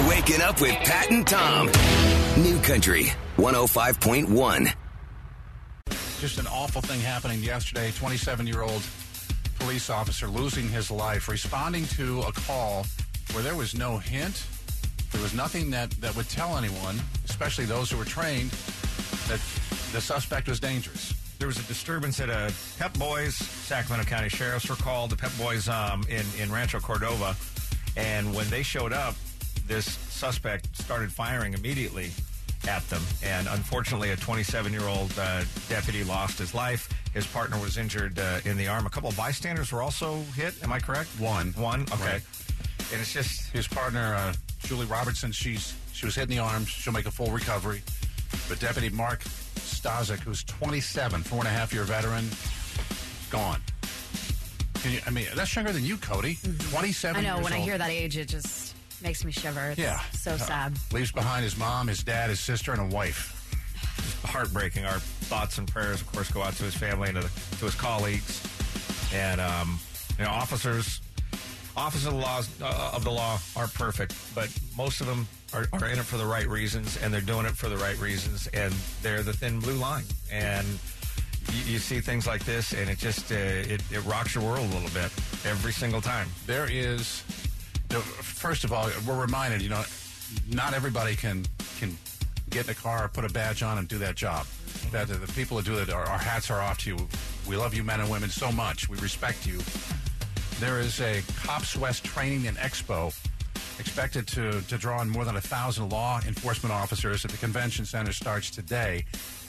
You're waking up with Pat and Tom. New Country 105.1. Just an awful thing happening yesterday. 27-year-old police officer losing his life, responding to a call where there was no hint. There was nothing that would tell anyone, especially those who were trained, that the suspect was dangerous. There was a disturbance at a Pep Boys. Sacramento County Sheriffs were called. The Pep Boys in Rancho Cordova. And when they showed up, this suspect started firing immediately at them. And unfortunately, a 27-year-old deputy lost his life. His partner was injured in the arm. A couple of bystanders were also hit. Am I correct? One. Okay. Right. And it's just his partner, Julie Robertson. She was hit in the arm. She'll make a full recovery. But Deputy Mark Stasyuk, who's 27, 4.5-year veteran, gone. That's younger than you, Cody. Mm-hmm. 27 years old. I know. When I hear that age, it just makes me shiver. It's so sad. Leaves behind his mom, his dad, his sister, and a wife. Heartbreaking. Our thoughts and prayers, of course, go out to his family and to his colleagues. And, officers of the law aren't perfect, but most of them are in it for the right reasons, and they're doing it for the right reasons, and they're the thin blue line. And you see things like this, and it just it rocks your world a little bit every single time. First of all, we're reminded, not everybody can get in a car or put a badge on and do that job. Mm-hmm. That the people who do that, our hats are off to you. We love you, men and women, so much. We respect you. There is a Cops West training and expo expected to draw in more than 1,000 law enforcement officers at the convention center. Starts today.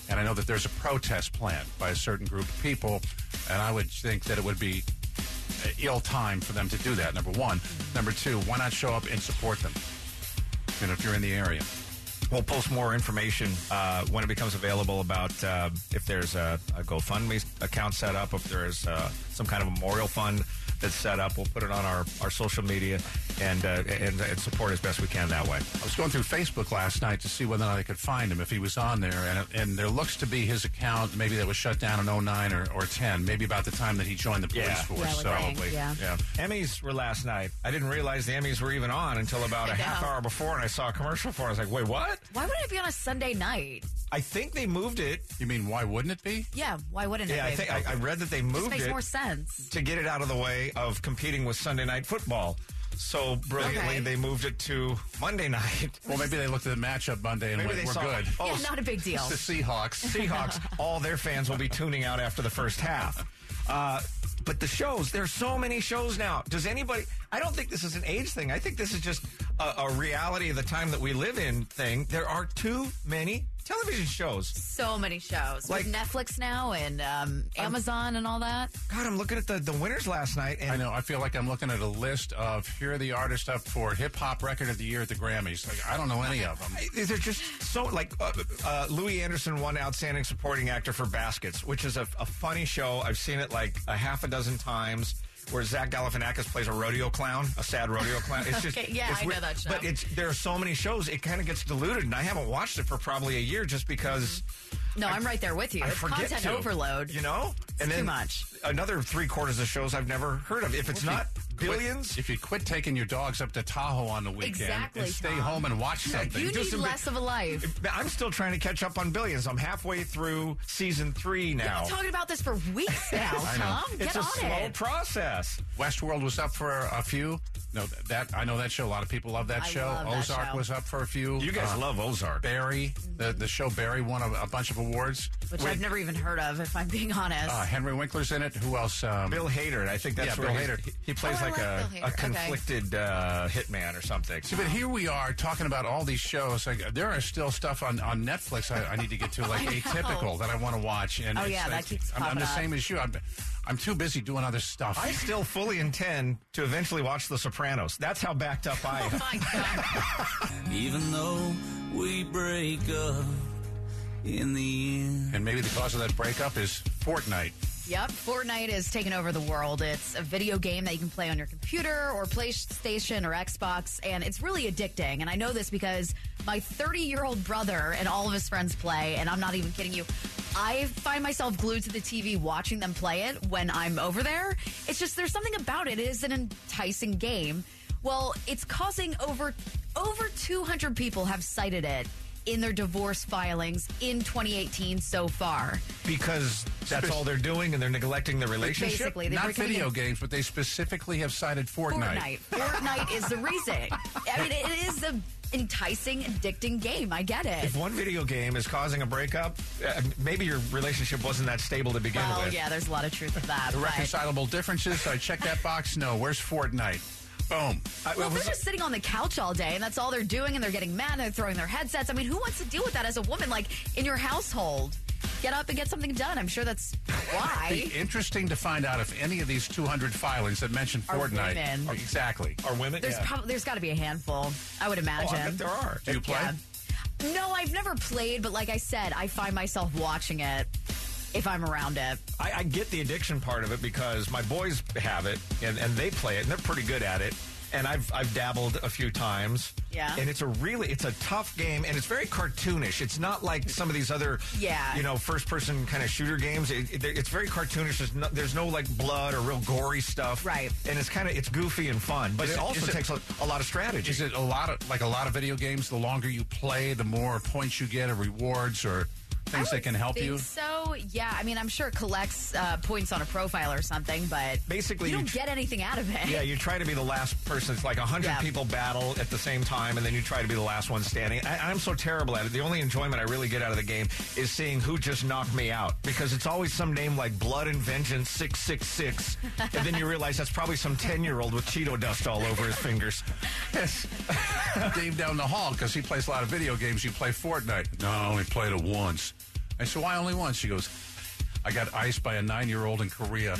And I know that there's a protest planned by a certain group of people, and I would think that it would be ill time for them to do that, number one. Number two, why not show up and support them, if you're in the area? We'll post more information when it becomes available about if there's a GoFundMe account set up, if there's some kind of a memorial fund that's set up. We'll put it on our social media and support as best we can that way. I was going through Facebook last night to see whether or not I could find him, if he was on there, and there looks to be his account, maybe that was shut down in 09 or 10, maybe about the time that he joined the police force. Emmys were last night. I didn't realize the Emmys were even on until about a half hour before, and I saw a commercial for it. I was like, wait, what? Why would it be on a Sunday night? I think they moved it. You mean, why wouldn't it be? Yeah, why wouldn't it be? Yeah, I read that they moved it. This makes more sense. To get it out of the way of competing with Sunday Night Football. So brilliantly, they moved it to Monday night. Well, maybe they looked at the matchup Monday and went, we're good. Yeah, oh, not a big deal. It's the Seahawks. All their fans will be tuning out after the first half. But the shows, there's so many shows now. Does anybody... I don't think this is an age thing. I think this is just a reality of the time that we live in thing. There are too many television shows. So many shows. Like, with Netflix now and Amazon and all that. God, I'm looking at the winners last night. And I know. I feel like I'm looking at a list of here are the artists up for Hip-Hop Record of the Year at the Grammys. Like, I don't know any of them. They're just so... Like, Louis Anderson won Outstanding Supporting Actor for Baskets, which is a funny show. I've seen it like a half a dozen times, where Zach Galifianakis plays a rodeo clown, a sad rodeo clown. It's just, I know that show. But there are so many shows, it kind of gets diluted, and I haven't watched it for probably a year just because... No, I'm right there with you. It's content overload. It's too much. Another 3/4 of shows I've never heard of. If it's not Billions. If you quit taking your dogs up to Tahoe on the weekend and stay home and watch something. You need less of a life. I'm still trying to catch up on Billions. I'm halfway through season 3 now. You've been talking about this for weeks now, Tom. It's a slow process. Westworld was up for a few. No, that I know that show. A lot of people love that show. Ozark was up for a few. You guys love Ozark. Barry, the show Barry won a bunch of awards, which I've never even heard of, if I'm being honest. Henry Winkler's in it. Who else? Bill Hader. I think that's Bill Hader. He plays a conflicted hitman or something. See, but here we are talking about all these shows. Like, there are still stuff on Netflix I need to get to, like Atypical, that I want to watch. And that keeps popping up. I'm the same as you. I'm too busy doing other stuff. I still fully intend to eventually watch The Sopranos. That's how backed up I am. Oh, my God. Even though we break up in the end. And maybe the cause of that breakup is Fortnite. Yep, Fortnite is taking over the world. It's a video game that you can play on your computer or PlayStation or Xbox, and it's really addicting. And I know this because my 30-year-old brother and all of his friends play, and I'm not even kidding you. I find myself glued to the TV watching them play it when I'm over there. It's just there's something about it. It is an enticing game. Well, it's causing over 200 people have cited it in their divorce filings in 2018 so far. Because that's all they're doing and they're neglecting the relationship? Basically, not video games, but they specifically have cited Fortnite. Fortnite is the reason. I mean, it is the enticing, addicting game. I get it. If one video game is causing a breakup, maybe your relationship wasn't that stable to begin with. Oh, yeah, there's a lot of truth to that. Irreconcilable differences, so I check that box. No, where's Fortnite? Boom. Well, they're just sitting on the couch all day, and that's all they're doing, and they're getting mad, and they're throwing their headsets. I mean, who wants to deal with that as a woman, like, in your household? Get up and get something done. I'm sure that's why. It'd be interesting to find out if any of these 200 filings that mention Fortnite women. Exactly. Are women? There's got to be a handful, I would imagine. Oh, I bet there are. Do you play? Yeah. No, I've never played, but like I said, I find myself watching it if I'm around it. I get the addiction part of it because my boys have it, and they play it, and they're pretty good at it. And I've dabbled a few times. Yeah. And it's a tough game, and it's very cartoonish. It's not like some of these other, first-person kind of shooter games. It's very cartoonish. There's no, like, blood or real gory stuff. Right. And it's goofy and fun, but it also takes a lot of strategy. Is it a lot of video games, the longer you play, the more points you get or rewards or things that can help you? So, yeah. I mean, I'm sure it collects points on a profile or something, but basically you don't get anything out of it. Yeah, you try to be the last person. It's like 100 people battle at the same time, and then you try to be the last one standing. I'm so terrible at it. The only enjoyment I really get out of the game is seeing who just knocked me out, because it's always some name like Blood and Vengeance 666, and then you realize that's probably some 10-year-old with Cheeto dust all over his fingers. Dave down the hall, because he plays a lot of video games. You play Fortnite. No, I only played it once. I said, why only once? She goes, I got iced by a 9-year-old in Korea.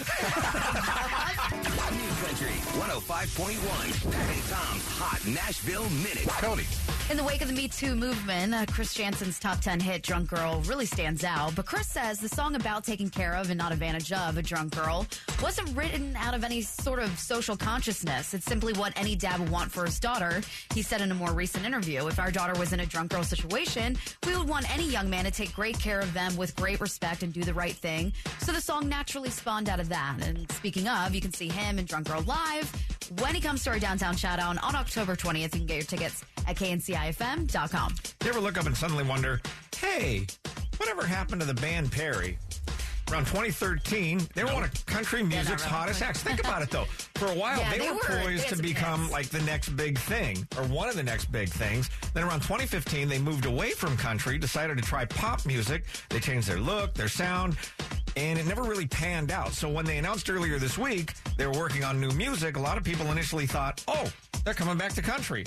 New Country 105.1. Back in Tom's Hot Nashville Minute. Cody. In the wake of the Me Too movement, Chris Jansen's top 10 hit, Drunk Girl, really stands out. But Chris says the song about taking care of and not advantage of a drunk girl wasn't written out of any sort of social consciousness. It's simply what any dad would want for his daughter. He said in a more recent interview, if our daughter was in a drunk girl situation, we would want any young man to take great care of them with great respect and do the right thing. So the song naturally spawned out of that. And speaking of, you can see him in Drunk Girl live when he comes to our downtown showdown on October 20th. You can get your tickets at KNCIFM.com. You ever look up and suddenly wonder, hey, whatever happened to the band Perry? Around 2013, they were one of country music's hottest acts. Think about it, though. For a while, they were poised to become like the next big thing, or one of the next big things. Then around 2015, they moved away from country, decided to try pop music. They changed their look, their sound, and it never really panned out. So when they announced earlier this week they were working on new music, a lot of people initially thought, oh, they're coming back to country.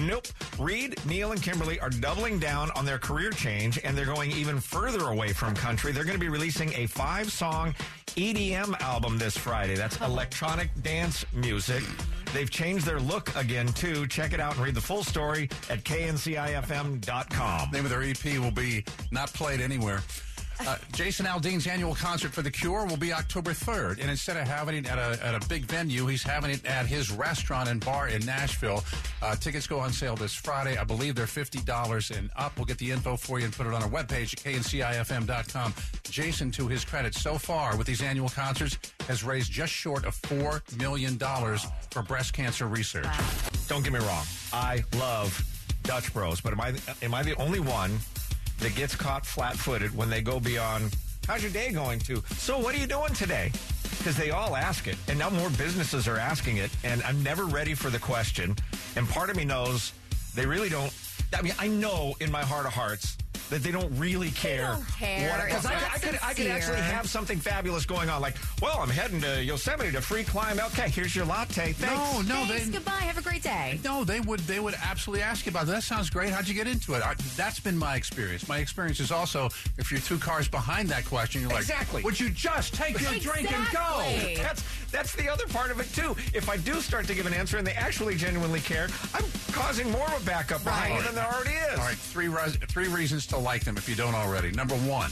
Nope. Reed, Neil, and Kimberly are doubling down on their career change, and they're going even further away from country. They're going to be releasing a 5-song EDM album this Friday. That's electronic dance music. They've changed their look again, too. Check it out and read the full story at KNCIFM.com. The name of their EP will be Not Played Anywhere. Jason Aldean's annual concert for The Cure will be October 3rd. And instead of having it at a big venue, he's having it at his restaurant and bar in Nashville. Tickets go on sale this Friday. I believe they're $50 and up. We'll get the info for you and put it on our webpage at kncifm.com. Jason, to his credit, so far with these annual concerts, has raised just short of $4 million for breast cancer research. Wow. Don't get me wrong. I love Dutch Bros, but am I the only one that gets caught flat-footed when they go beyond, how's your day going to? So what are you doing today? Because they all ask it, and now more businesses are asking it, and I'm never ready for the question. And part of me knows they really don't. I mean, I know in my heart of hearts that they don't really care. Because I could actually have something fabulous going on. Like, well, I'm heading to Yosemite to free climb. Okay, here's your latte. Thanks. No. Thanks, goodbye. Have a great day. No, they would absolutely ask you about that. That sounds great. How'd you get into it? That's been my experience. My experience is also, if you're two cars behind that question, you're like, exactly. Would you just take your drink and go? That's the other part of it, too. If I do start to give an answer and they actually genuinely care, I'm causing more of a backup behind it than there already is. All right, three reasons to like them if you don't already. Number one,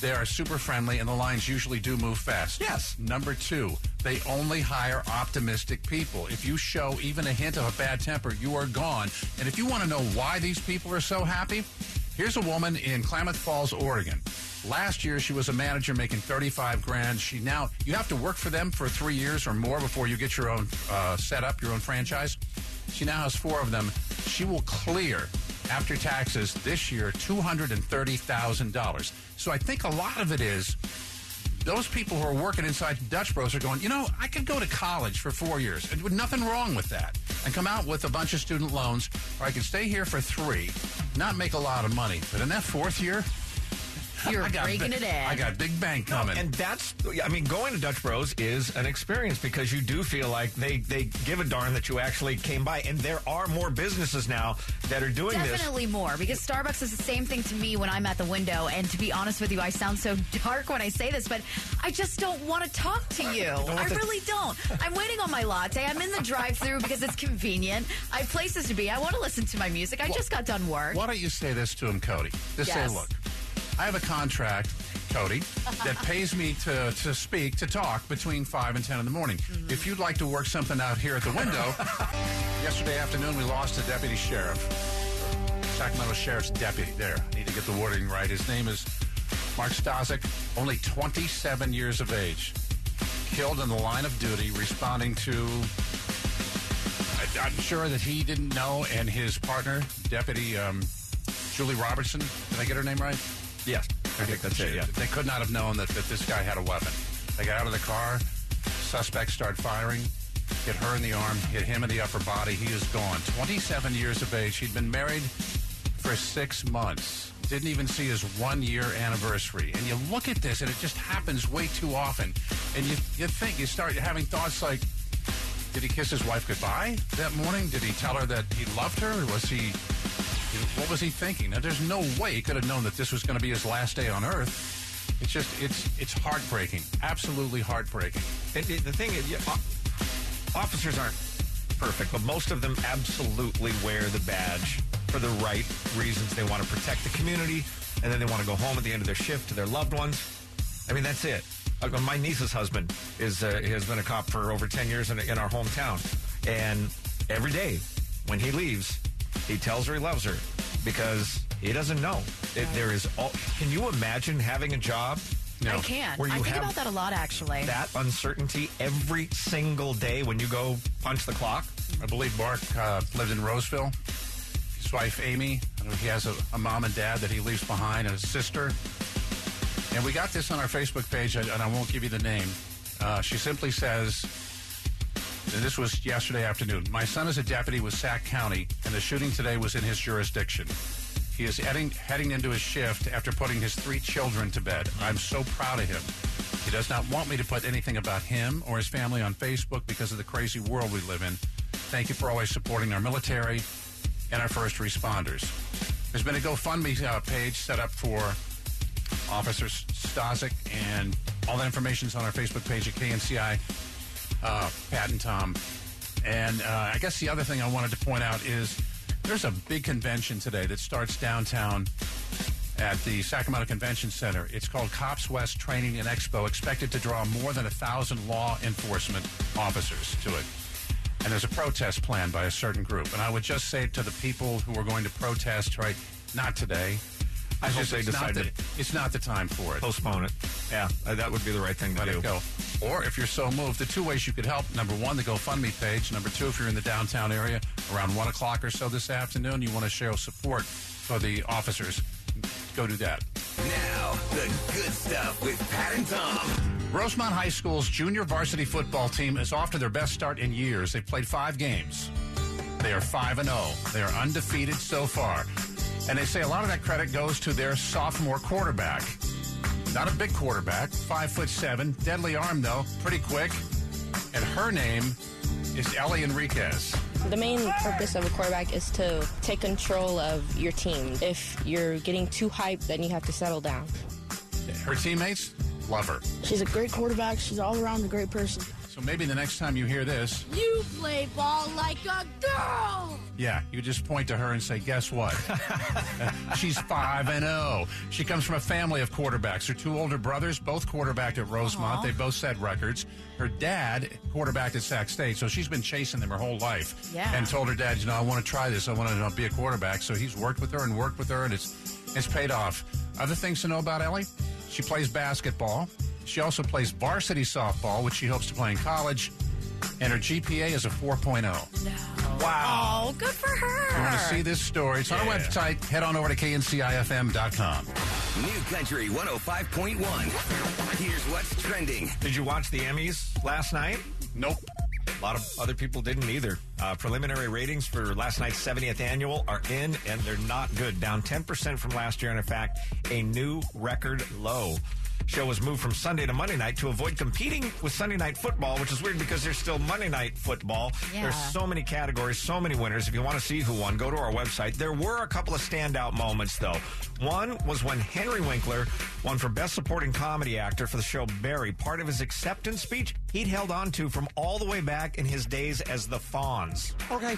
they are super friendly and the lines usually do move fast. Yes. Number two, they only hire optimistic people. If you show even a hint of a bad temper, you are gone. And if you want to know why these people are so happy, here's a woman in Klamath Falls, Oregon. Last year, she was a manager making $35,000. She now, you have to work for them for 3 years or more before you get your own set up, your own franchise. She now has 4 of them. She will clear, after taxes, this year, $230,000. So I think a lot of it is those people who are working inside Dutch Bros are going, you know, I could go to college for 4 years. And nothing wrong with that. And come out with a bunch of student loans, or I could stay here for 3, not make a lot of money. But in that 4th year... You're breaking it in. I got big bang coming. No, and that's, I mean, going to Dutch Bros is an experience because you do feel like they give a darn that you actually came by. And there are more businesses now that are doing this. Definitely more, because Starbucks is the same thing to me when I'm at the window. And to be honest with you, I sound so dark when I say this, but I just don't want to talk to you. I really don't. I'm waiting on my latte. I'm in the drive-thru because it's convenient. I have places to be. I want to listen to my music. I just got done work. Why don't you say this to him, Cody? Just say, look. I have a contract, Cody, that pays me to speak, to talk between 5 and 10 in the morning. Mm-hmm. If you'd like to work something out here at the window, yesterday afternoon we lost a deputy sheriff, Sacramento Sheriff's deputy. There, I need to get the wording right. His name is Mark Stasyuk, only 27 years of age. Killed in the line of duty, responding to, I'm sure that he didn't know, and his partner, Deputy Julie Robertson, did I get her name right? Yes, I think that's it, yeah. They could not have known that this guy had a weapon. They got out of the car. Suspects start firing. Hit her in the arm. Hit him in the upper body. He is gone. 27 years of age. He'd been married for 6 months. Didn't even see his 1-year anniversary. And you look at this, and it just happens way too often. And you think, you start having thoughts like, did he kiss his wife goodbye that morning? Did he tell her that he loved her? Or was he... What was he thinking? Now, there's no way he could have known that this was going to be his last day on Earth. It's just, it's heartbreaking. Absolutely heartbreaking. The thing is, officers aren't perfect, but most of them absolutely wear the badge for the right reasons. They want to protect the community, and then they want to go home at the end of their shift to their loved ones. I mean, that's it. My niece's husband has been a cop for over 10 years in our hometown, and every day when he leaves... He tells her he loves her because he doesn't know. Can you imagine having a job? No. I can. I think about that a lot, actually. That uncertainty every single day when you go punch the clock. I believe Mark lived in Roseville. His wife, Amy, he has a mom and dad that he leaves behind, and a sister. And we got this on our Facebook page, and I won't give you the name. She simply says... And this was yesterday afternoon. My son is a deputy with Sac County, and the shooting today was in his jurisdiction. He is heading into his shift after putting his 3 children to bed. I'm so proud of him. He does not want me to put anything about him or his family on Facebook because of the crazy world we live in. Thank you for always supporting our military and our first responders. There's been a GoFundMe page set up for Officer Stasyuk, and all that information is on our Facebook page at KNCI. Pat and Tom. And I guess the other thing I wanted to point out is there's a big convention today that starts downtown at the Sacramento Convention Center. It's called Cops West Training and Expo, expected to draw more than 1,000 law enforcement officers to it. And there's a protest planned by a certain group. And I would just say to the people who are going to protest, right, not today. I hope they decide it's not the time for it. Postpone it. Yeah, that would be the right thing to do. Let it go. Or if you're so moved, the 2 ways you could help. Number 1, the GoFundMe page. Number 2, if you're in the downtown area around 1 o'clock or so this afternoon, you want to show support for the officers, go do that. Now, the good stuff with Pat and Tom. Rosemont High School's junior varsity football team is off to their best start in years. They've played 5 games. They are 5-0. They are undefeated so far. And they say a lot of that credit goes to their sophomore quarterback. Not a big quarterback, 5'7", deadly arm though, pretty quick. And her name is Ellie Enriquez. The main purpose of a quarterback is to take control of your team. If you're getting too hyped, then you have to settle down. Her teammates love her. She's a great quarterback. She's all around a great person. So maybe the next time you hear this... You play ball like a girl! Yeah, you just point to her and say, guess what? She's 5-0. She comes from a family of quarterbacks. Her 2 older brothers, both quarterbacked at Rosemont. Aww. They both set records. Her dad quarterbacked at Sac State, so she's been chasing them her whole life. Yeah. And told her dad, you know, I want to try this. I want to be a quarterback. So he's worked with her, and it's paid off. Other things to know about Ellie? She plays basketball. She also plays varsity softball, which she hopes to play in college. And her GPA is a 4.0. No. Wow. Oh, good for her. You want to see this story? It's on our website. Head on over to kncifm.com. New Country 105.1. Here's what's trending. Did you watch the Emmys last night? Nope. A lot of other people didn't either. Preliminary ratings for last night's 70th annual are in, and they're not good. Down 10% from last year, and in fact, a new record low. Show was moved from Sunday to Monday night to avoid competing with Sunday night football, which is weird because there's still Monday night football. Yeah. There's so many categories, so many winners. If you want to see who won, go to our website. There were a couple of standout moments, though. One was when Henry Winkler won for Best Supporting Comedy Actor for the show Barry. Part of his acceptance speech he'd held on to from all the way back in his days as the Fonz. Okay,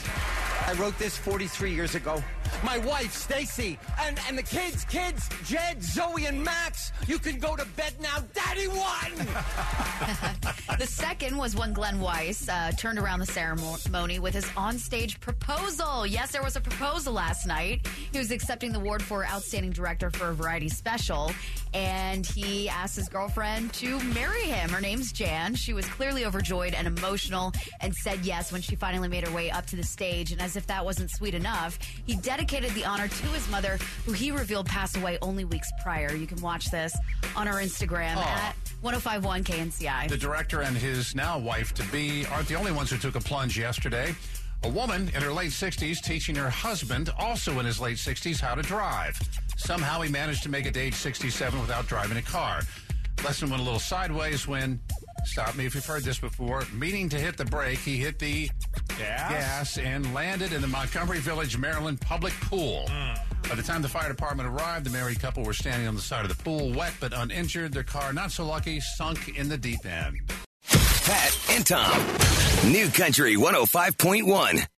I wrote this 43 years ago. My wife, Stacy, and the kids, Jed, Zoe, and Max, you can go to bed now. Daddy won! The second was when Glenn Weiss turned around the ceremony with his onstage proposal. Yes, there was a proposal last night. He was accepting the award for Outstanding Director for a Variety Special, and he asked his girlfriend to marry him. Her name's Jan. She was clearly overjoyed and emotional and said yes when she finally made her way up to the stage. And as if that wasn't sweet enough, he dedicated the honor to his mother, who he revealed passed away only weeks prior. You can watch this on our Instagram at 105.1 KNCI. The director and his now wife-to-be aren't the only ones who took a plunge yesterday. A woman in her late 60s teaching her husband, also in his late 60s, how to drive. Somehow he managed to make it to age 67 without driving a car. Lesson went a little sideways when, stop me if you've heard this before, meaning to hit the brake, he hit the gas and landed in the Montgomery Village, Maryland public pool. By the time the fire department arrived, the married couple were standing on the side of the pool, wet but uninjured. Their car, not so lucky, sunk in the deep end. Pat and Tom, New Country 105.1.